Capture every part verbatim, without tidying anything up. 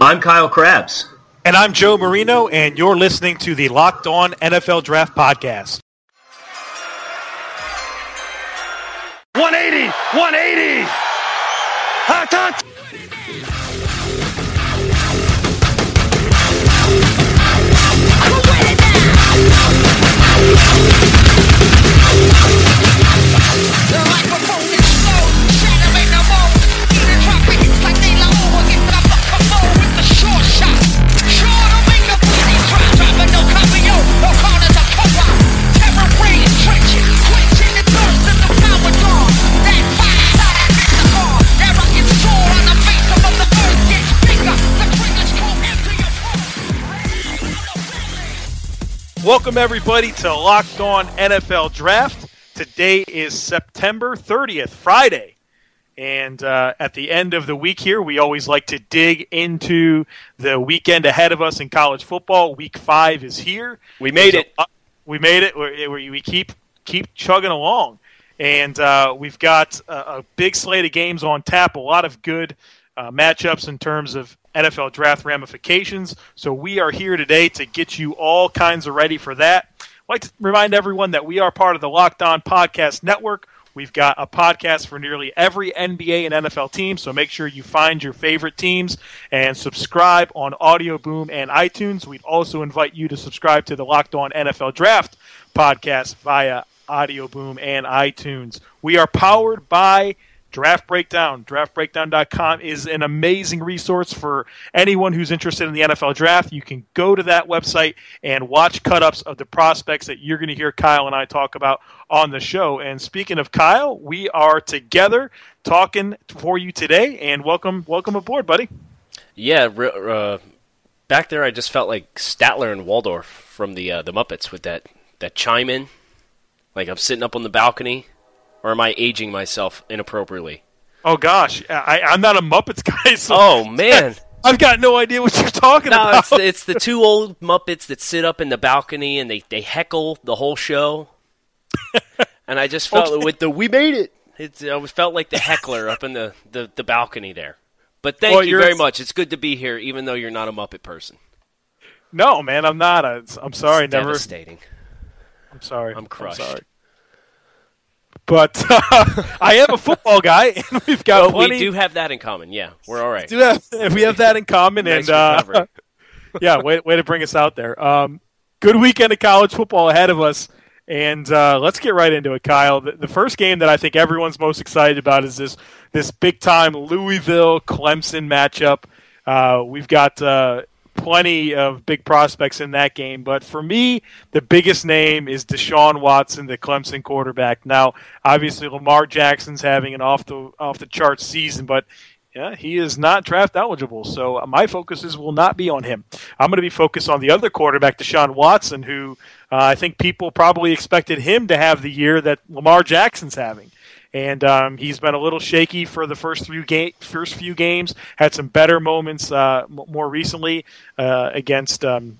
I'm Kyle Krabs. And I'm Joe Marino, and you're listening to the Locked On N F L Draft Podcast. one eighty, one eighty, hot touch. Welcome, everybody, to Locked On N F L Draft. Today is September thirtieth, Friday. And uh, at the end of the week here, we always like to dig into the weekend ahead of us in college football. Week five is here. We made There's it. A, we made it. We're, we keep keep chugging along. And uh, we've got a, a big slate of games on tap, a lot of good uh, matchups in terms of N F L draft ramifications. So we are here today to get you all kinds of ready for that. I'd like to remind everyone that we are part of the Locked On Podcast Network. We've got a podcast for nearly every N B A and N F L team, so make sure you find your favorite teams and subscribe on Audio Boom and iTunes. We'd also invite you to subscribe to the Locked On N F L Draft podcast via Audio Boom and iTunes. We are powered by Draft Breakdown. Draft Breakdown dot com is an amazing resource for anyone who's interested in the N F L draft. You can go to that website and watch cut-ups of the prospects that you're going to hear Kyle and I talk about on the show. And speaking of Kyle, we are together talking for you today. And welcome welcome aboard, buddy. Yeah, uh, back there I just felt like Statler and Waldorf from the uh, the Muppets with that, that chime in. Like I'm sitting up on the balcony. Or am I aging myself inappropriately? Oh, gosh. I, I'm not a Muppets guy. So oh, man. I've got no idea what you're talking no, about. No, it's, it's the two old Muppets that sit up in the balcony and they, they heckle the whole show. And I just felt okay. with the, we made it. It's, I felt like the heckler up in the, the, the balcony there. But thank well, you very much. It's good to be here, even though you're not a Muppet person. No, man, I'm not. I, I'm sorry. It's never. Devastating. I'm sorry. I'm crushed. I'm sorry. But uh, I am a football guy, and we've got well, plenty. We do have that in common, yeah. We're all right. We, do have, we have that in common. nice and uh, Yeah, way, way to bring us out there. Um, good weekend of college football ahead of us, and uh, let's get right into it, Kyle. The, the first game that I think everyone's most excited about is this, this big-time Louisville-Clemson matchup. Uh, we've got uh, plenty of big prospects in that game, but for me, the biggest name is Deshaun Watson, the Clemson quarterback. Now, obviously, Lamar Jackson's having an off the off the charts season, but yeah, he is not draft eligible, so my focuses will not be on him. I'm going to be focused on the other quarterback, Deshaun Watson, who uh, I think people probably expected him to have the year that Lamar Jackson's having. And um, he's been a little shaky for the first few, ga- first few games, had some better moments uh, m- more recently uh, against um,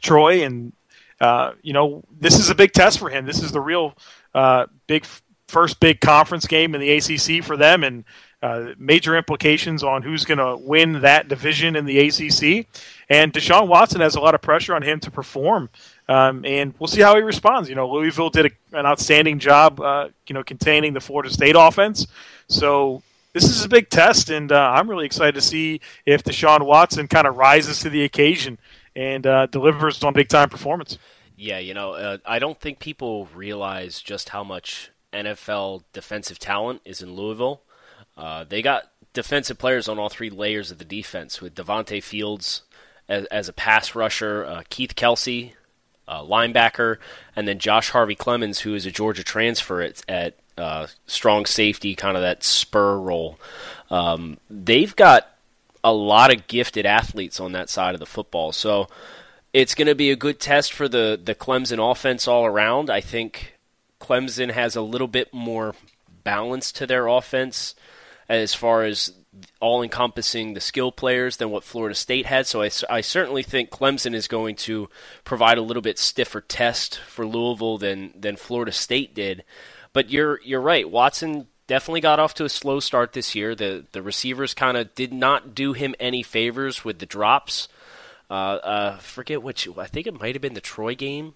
Troy. And, uh, you know, this is a big test for him. This is the real uh, big f- first big conference game in the A C C for them, and uh, major implications on who's going to win that division in the A C C. And Deshaun Watson has a lot of pressure on him to perform. Um, and we'll see how he responds. You know, Louisville did a, an outstanding job, uh, you know, containing the Florida State offense. So this is a big test, and uh, I'm really excited to see if Deshaun Watson kind of rises to the occasion and uh, delivers on big-time performance. Yeah, you know, uh, I don't think people realize just how much N F L defensive talent is in Louisville. Uh, they got defensive players on all three layers of the defense, with Devontae Fields as, as a pass rusher, uh, Keith Kelsey, Uh, linebacker, and then Josh Harvey Clemens, who is a Georgia transfer at, at uh, strong safety, kind of that spur role. Um, they've got a lot of gifted athletes on that side of the football. So it's going to be a good test for the, the Clemson offense all around. I think Clemson has a little bit more balance to their offense as far as all-encompassing the skill players than what Florida State had. So I, I certainly think Clemson is going to provide a little bit stiffer test for Louisville than than Florida State did. But you're you're right. Watson definitely got off to a slow start this year. The the receivers kind of did not do him any favors with the drops. Uh, uh, forget which. I think it might have been the Troy game.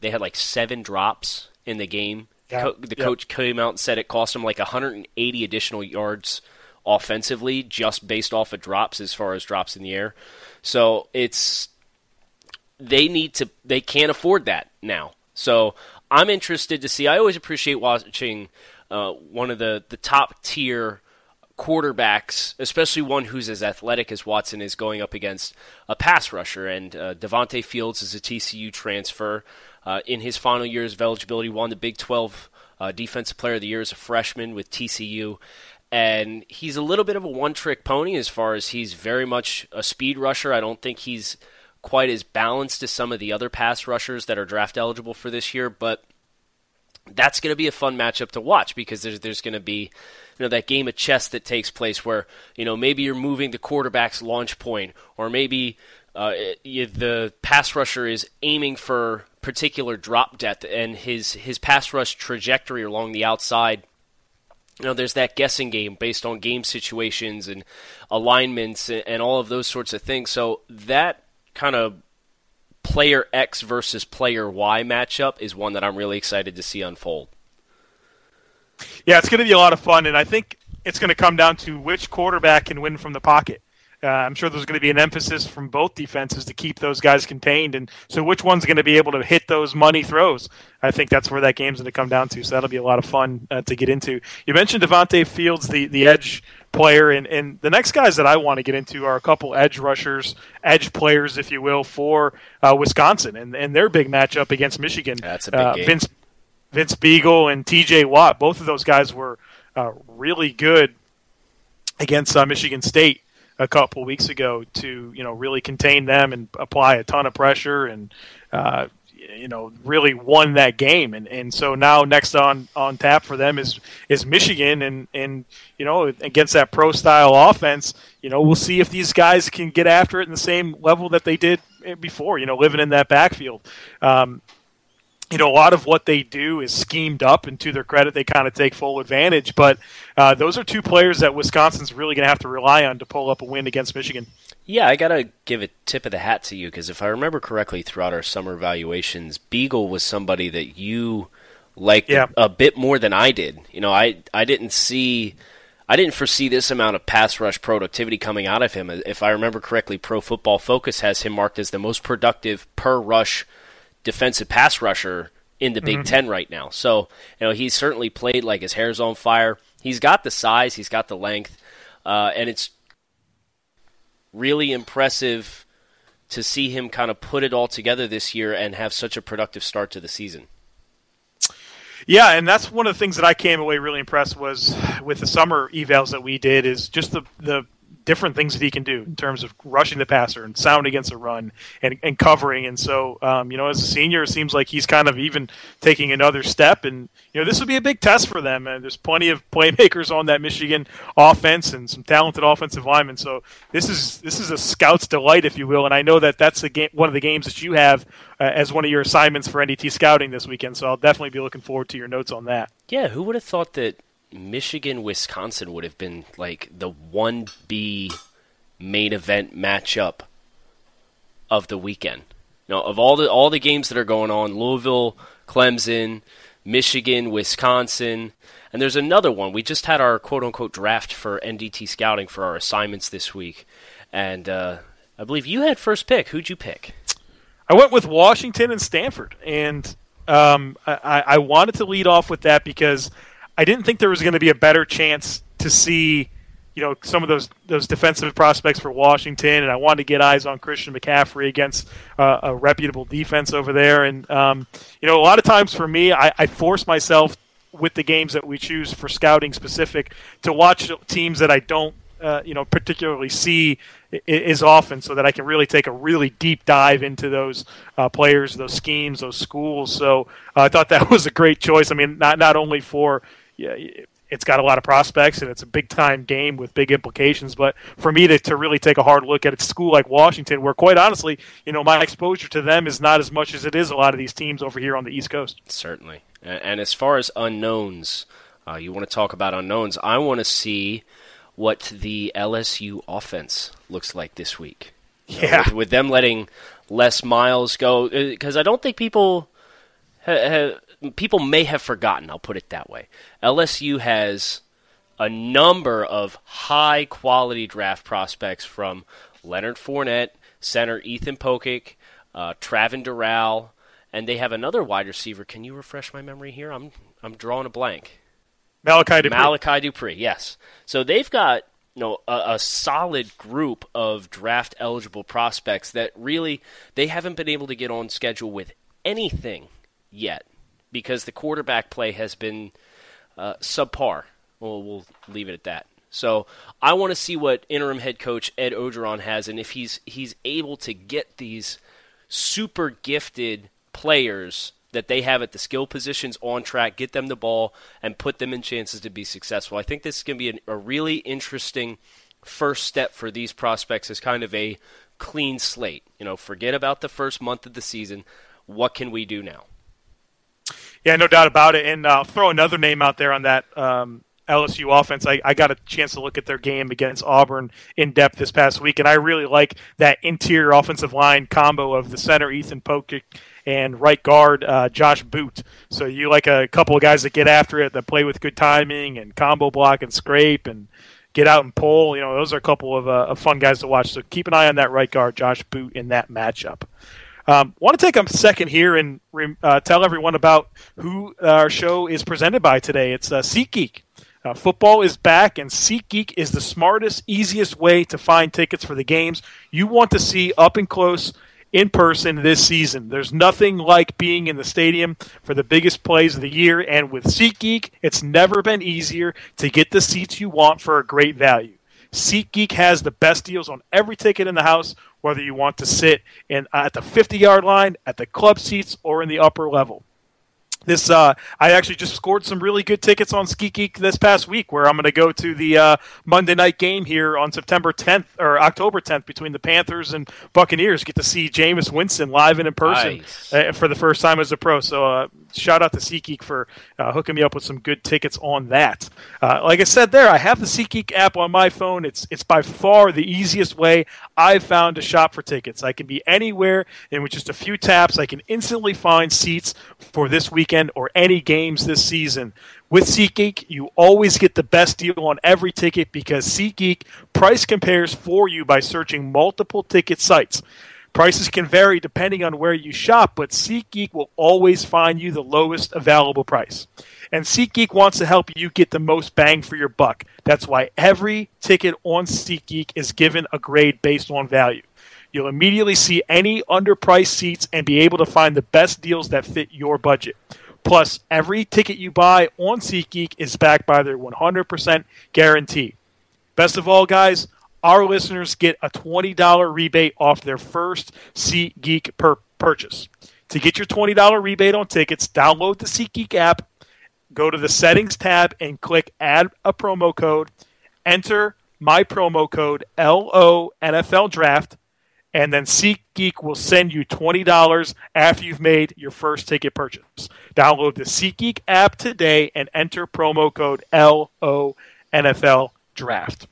They had like seven drops in the game. Yeah. Co- the yeah. coach came out and said it cost him like one hundred eighty additional yards offensively, just based off of drops, as far as drops in the air. So it's they need to. They can't afford that now. So I'm interested to see. I always appreciate watching uh, one of the, the top tier quarterbacks, especially one who's as athletic as Watson is, going up against a pass rusher. And uh, Devontae Fields is a T C U transfer. Uh, in his final years of eligibility, won the Big twelve uh, Defensive Player of the Year as a freshman with T C U. And he's a little bit of a one-trick pony as far as he's very much a speed rusher. I don't think he's quite as balanced as some of the other pass rushers that are draft eligible for this year, but that's going to be a fun matchup to watch, because there's there's going to be, you know, that game of chess that takes place where, you know, maybe you're moving the quarterback's launch point, or maybe uh, it, the pass rusher is aiming for particular drop depth, and his his pass rush trajectory along the outside. You know, there's that guessing game based on game situations and alignments and, and all of those sorts of things. So that kind of player X versus player Y matchup is one that I'm really excited to see unfold. Yeah, it's going to be a lot of fun, and I think it's going to come down to which quarterback can win from the pocket. Uh, I'm sure there's going to be an emphasis from both defenses to keep those guys contained, and so which one's going to be able to hit those money throws? I think that's where that game's going to come down to, so that'll be a lot of fun uh, to get into. You mentioned Devontae Fields, the, the edge player, and, and the next guys that I want to get into are a couple edge rushers, edge players, if you will, for uh, Wisconsin, and, and their big matchup against Michigan. That's a big uh, game. Vince, Vince Beagle and T J Watt, both of those guys were uh, really good against uh, Michigan State a couple weeks ago to, you know, really contain them and apply a ton of pressure and, uh, you know, really won that game. And, and so now next on, on tap for them is, is Michigan. And, and, you know, against that pro style offense, you know, we'll see if these guys can get after it in the same level that they did before, you know, living in that backfield. Um, You know, a lot of what they do is schemed up, and to their credit, they kind of take full advantage. But uh, those are two players that Wisconsin's really going to have to rely on to pull up a win against Michigan. Yeah, I got to give a tip of the hat to you, because if I remember correctly throughout our summer evaluations, Beagle was somebody that you liked yeah. a bit more than I did. You know, I, I didn't see... I didn't foresee this amount of pass rush productivity coming out of him. If I remember correctly, Pro Football Focus has him marked as the most productive per rush defensive pass rusher in the Big mm-hmm. Ten right now. So, you know, he's certainly played like his hair's on fire. He's got the size, he's got the length, uh, and it's really impressive to see him kind of put it all together this year and have such a productive start to the season. Yeah, and that's one of the things that I came away really impressed was with the summer evals that we did is just the the different things that he can do in terms of rushing the passer and sound against a run and, and covering. And so, um, you know, as a senior, it seems like he's kind of even taking another step. And, you know, this would be a big test for them. And there's plenty of playmakers on that Michigan offense and some talented offensive linemen. So this is this is a scout's delight, if you will. And I know that that's a game, one of the games that you have uh, as one of your assignments for N D T Scouting this weekend. So I'll definitely be looking forward to your notes on that. Yeah, who would have thought that Michigan Wisconsin would have been like the one B main event matchup of the weekend. You know, of all the all the games that are going on, Louisville, Clemson, Michigan, Wisconsin, and there's another one. We just had our quote unquote draft for N D T Scouting for our assignments this week, and uh, I believe you had first pick. Who'd you pick? I went with Washington and Stanford, and um, I, I wanted to lead off with that because I didn't think there was going to be a better chance to see, you know, some of those those defensive prospects for Washington, and I wanted to get eyes on Christian McCaffrey against uh, a reputable defense over there. And, um, you know, a lot of times for me, I, I force myself with the games that we choose for scouting specific to watch teams that I don't uh, you know, particularly see is often, so that I can really take a really deep dive into those uh, players, those schemes, those schools. So uh, I thought that was a great choice. I mean, not not only for yeah, it's got a lot of prospects and it's a big time game with big implications, but for me to, to really take a hard look at a school like Washington, where quite honestly, you know, my exposure to them is not as much as it is a lot of these teams over here on the East Coast. Certainly. And as far as unknowns, uh, you want to talk about unknowns, I want to see what the L S U offense looks like this week. Yeah. Uh, with, with them letting Les Miles go, because I don't think people ha- ha- people may have forgotten, I'll put it that way. L S U has a number of high-quality draft prospects, from Leonard Fournette, center Ethan Pocic, uh, Travon Durrell, and they have another wide receiver. Can you refresh my memory here? I'm I'm drawing a blank. Malachi Dupree. Malachi Dupree, yes. So they've got, you know, a, a solid group of draft-eligible prospects that really they haven't been able to get on schedule with anything yet, because the quarterback play has been uh, subpar. Well, we'll leave it at that. So I want to see what interim head coach Ed Orgeron has, and if he's he's able to get these super gifted players that they have at the skill positions on track, get them the ball, and put them in chances to be successful. I think this is going to be an, a really interesting first step for these prospects, as kind of a clean slate. You know, forget about the first month of the season. What can we do now? Yeah, no doubt about it. And I'll throw another name out there on that um, L S U offense. I, I got a chance to look at their game against Auburn in depth this past week, and I really like that interior offensive line combo of the center, Ethan Pocic, and right guard uh, Josh Boot. So you like a couple of guys that get after it, that play with good timing and combo block and scrape and get out and pull. You know, those are a couple of, uh, of fun guys to watch. So keep an eye on that right guard, Josh Boot, in that matchup. Um, want to take a second here and uh, tell everyone about who our show is presented by today. It's uh, SeatGeek. Uh, football is back, and SeatGeek is the smartest, easiest way to find tickets for the games you want to see up and close in person this season. There's nothing like being in the stadium for the biggest plays of the year, and with SeatGeek, it's never been easier to get the seats you want for a great value. SeatGeek has the best deals on every ticket in the house, whether you want to sit in at the fifty-yard line, at the club seats, or in the upper level. This uh, I actually just scored some really good tickets on SeatGeek this past week, where I'm going to go to the uh, Monday night game here on September tenth or October tenth between the Panthers and Buccaneers. Get to see Jameis Winston live and in person. Nice. uh, for the first time as a pro. So uh, shout out to SeatGeek for uh, hooking me up with some good tickets on that. Uh, like I said there, I have the SeatGeek app on my phone. It's it's by far the easiest way I've found to shop for tickets. I can be anywhere, and with just a few taps, I can instantly find seats for this weekend or any games this season. With SeatGeek, you always get the best deal on every ticket, because SeatGeek price compares for you by searching multiple ticket sites. Prices can vary depending on where you shop, but SeatGeek will always find you the lowest available price. And SeatGeek wants to help you get the most bang for your buck. That's why every ticket on SeatGeek is given a grade based on value. You'll immediately see any underpriced seats and be able to find the best deals that fit your budget. Plus, every ticket you buy on SeatGeek is backed by their one hundred percent guarantee. Best of all, guys, our listeners get a twenty dollars rebate off their first SeatGeek per- purchase. To get your twenty dollars rebate on tickets, download the SeatGeek app, go to the Settings tab, and click Add a Promo Code. Enter my promo code L O N F L Draft, and then SeatGeek will send you twenty dollars after you've made your first ticket purchase. Download the SeatGeek app today and enter promo code L O N F L Draft.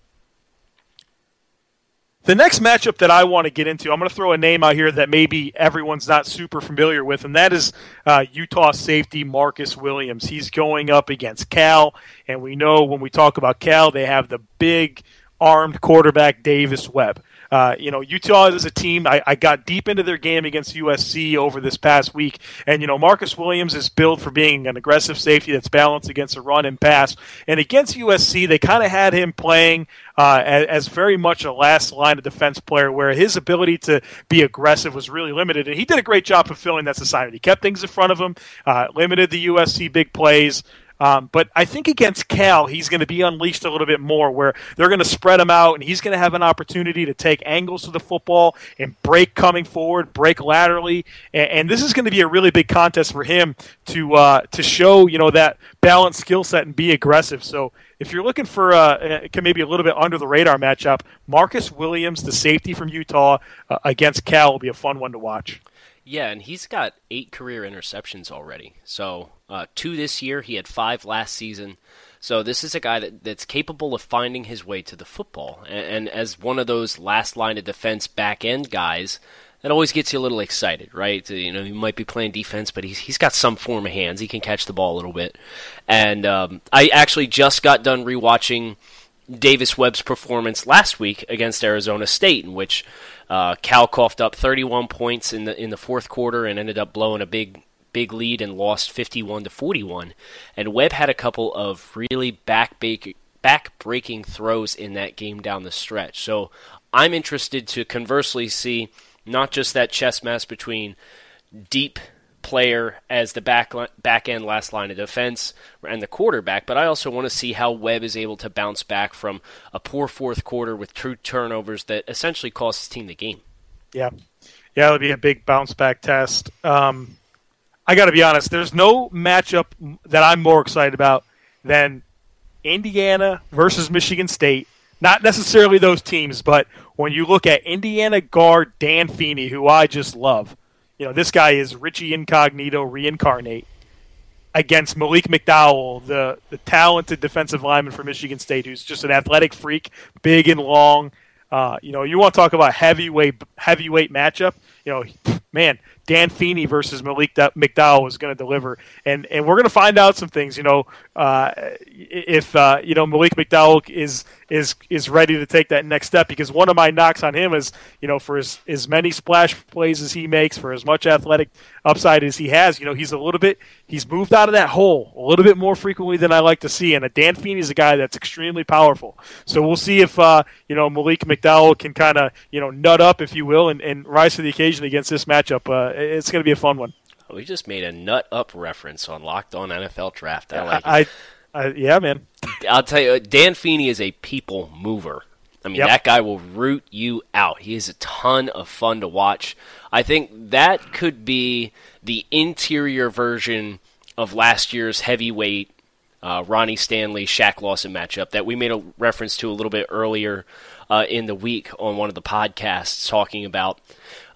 The next matchup that I want to get into, I'm going to throw a name out here that maybe everyone's not super familiar with, and that is uh, Utah safety Marcus Williams. He's going up against Cal, and we know when we talk about Cal, they have the big armed quarterback Davis Webb. Uh, you know, Utah is a team. I, I got deep into their game against U S C over this past week. And, you know, Marcus Williams is built for being an aggressive safety that's balanced against a run and pass. And against U S C, they kind of had him playing uh, as, as very much a last line of defense player, where his ability to be aggressive was really limited. And he did a great job fulfilling that assignment. He kept things in front of him, uh, limited the U S C big plays. Um, but I think against Cal, he's going to be unleashed a little bit more, where they're going to spread him out, and he's going to have an opportunity to take angles to the football and break coming forward, break laterally. And, and this is going to be a really big contest for him to uh, to show, you know, that balanced skill set and be aggressive. So if you're looking for uh, maybe a little bit under-the-radar matchup, Marcus Williams, the safety from Utah, uh, against Cal will be a fun one to watch. Yeah, and he's got eight career interceptions already. So uh, two this year. He had five last season. So this is a guy that, that's capable of finding his way to the football. And, and as one of those last line of defense back end guys, that always gets you a little excited, right? You know, he might be playing defense, but he's he's got some form of hands. He can catch the ball a little bit. And um, I actually just got done rewatching Davis Webb's performance last week against Arizona State, in which uh, Cal coughed up thirty-one points in the in the fourth quarter and ended up blowing a big big lead and lost fifty-one to forty-one. And Webb had a couple of really back-breaking back-breaking throws in that game down the stretch. So I'm interested to conversely see not just that chess match between deep player as the back li- back end last line of defense and the quarterback, but I also want to see how Webb is able to bounce back from a poor fourth quarter with two turnovers that essentially cost his team the game. Yeah, yeah, it'll be a big bounce back test. Um, I got to be honest, there's no matchup that I'm more excited about than Indiana versus Michigan State. Not necessarily those teams, but when you look at Indiana guard Dan Feeney, who I just love. You know, this guy is Richie Incognito reincarnate against Malik McDowell, the, the talented defensive lineman for Michigan State, who's just an athletic freak, big and long. Uh, you know, you want to talk about heavyweight heavyweight matchup. You know, man, Dan Feeney versus Malik McDowell is going to deliver, and and we're going to find out some things. You know, uh, if uh, you know Malik McDowell is is is ready to take that next step, because one of my knocks on him is, you know, for as as many splash plays as he makes, for as much athletic upside as he has, you know, he's a little bit he's moved out of that hole a little bit more frequently than I like to see. And a Dan Feeney is a guy that's extremely powerful, so we'll see if uh, you know Malik McDowell can kind of, you know, nut up, if you will, and, and rise to the occasion against this matchup. Uh, It's going to be a fun one. We just made a nut-up reference on Locked On N F L Draft. I like I, it. I, I, yeah, man. I'll tell you, Dan Feeney is a people mover. I mean, yep. That guy will root you out. He is a ton of fun to watch. I think that could be the interior version of last year's heavyweight uh, Ronnie Stanley, Shaq Lawson matchup that we made a reference to a little bit earlier uh, in the week on one of the podcasts, talking about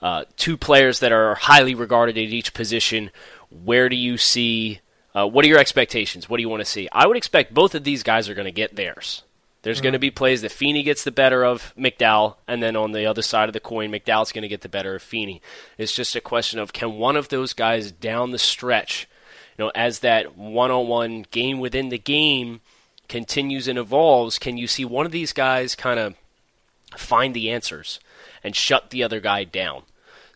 Uh, two players that are highly regarded at each position. Where do you see uh, – what are your expectations? What do you want to see? I would expect both of these guys are going to get theirs. There's mm-hmm. going to be plays that Feeney gets the better of McDowell, and then on the other side of the coin, McDowell's going to get the better of Feeney. It's just a question of, can one of those guys down the stretch, you know, as that one-on-one game within the game continues and evolves, can you see one of these guys kind of find the answers and shut the other guy down?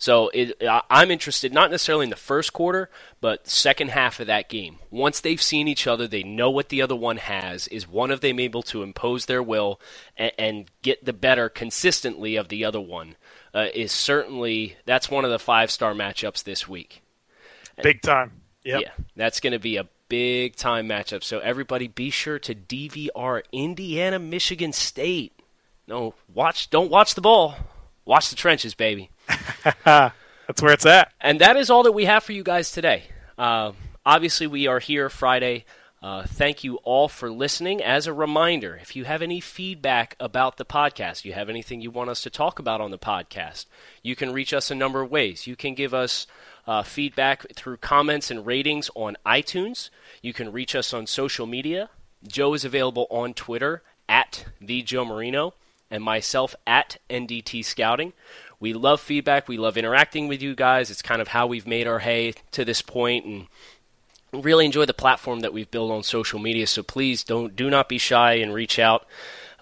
So it, I'm interested, not necessarily in the first quarter, but second half of that game. Once they've seen each other, they know what the other one has. Is one of them able to impose their will and, and get the better consistently of the other one? Uh, is certainly, that's one of the five-star matchups this week. Big time. Yep. Yeah, that's going to be a big-time matchup. So everybody be sure to D V R Indiana, Michigan State. No, watch. Don't watch the ball. Watch the trenches, baby. That's where it's at. And that is all that we have for you guys today. Uh, obviously, we are here Friday. Uh, thank you all for listening. As a reminder, if you have any feedback about the podcast, you have anything you want us to talk about on the podcast, you can reach us a number of ways. You can give us uh, feedback through comments and ratings on iTunes. You can reach us on social media. Joe is available on Twitter, at TheJoeMarino, and myself, at NDTScouting. We love feedback. We love interacting with you guys. It's kind of how we've made our hay to this point, and really enjoy the platform that we've built on social media. So please don't do not be shy and reach out.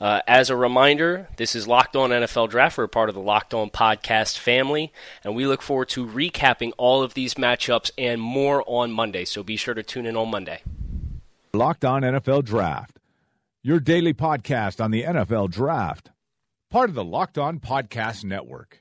Uh, as a reminder, this is Locked On N F L Draft. We're part of the Locked On Podcast family, and we look forward to recapping all of these matchups and more on Monday. So be sure to tune in on Monday. Locked On N F L Draft, your daily podcast on the N F L Draft, part of the Locked On Podcast Network.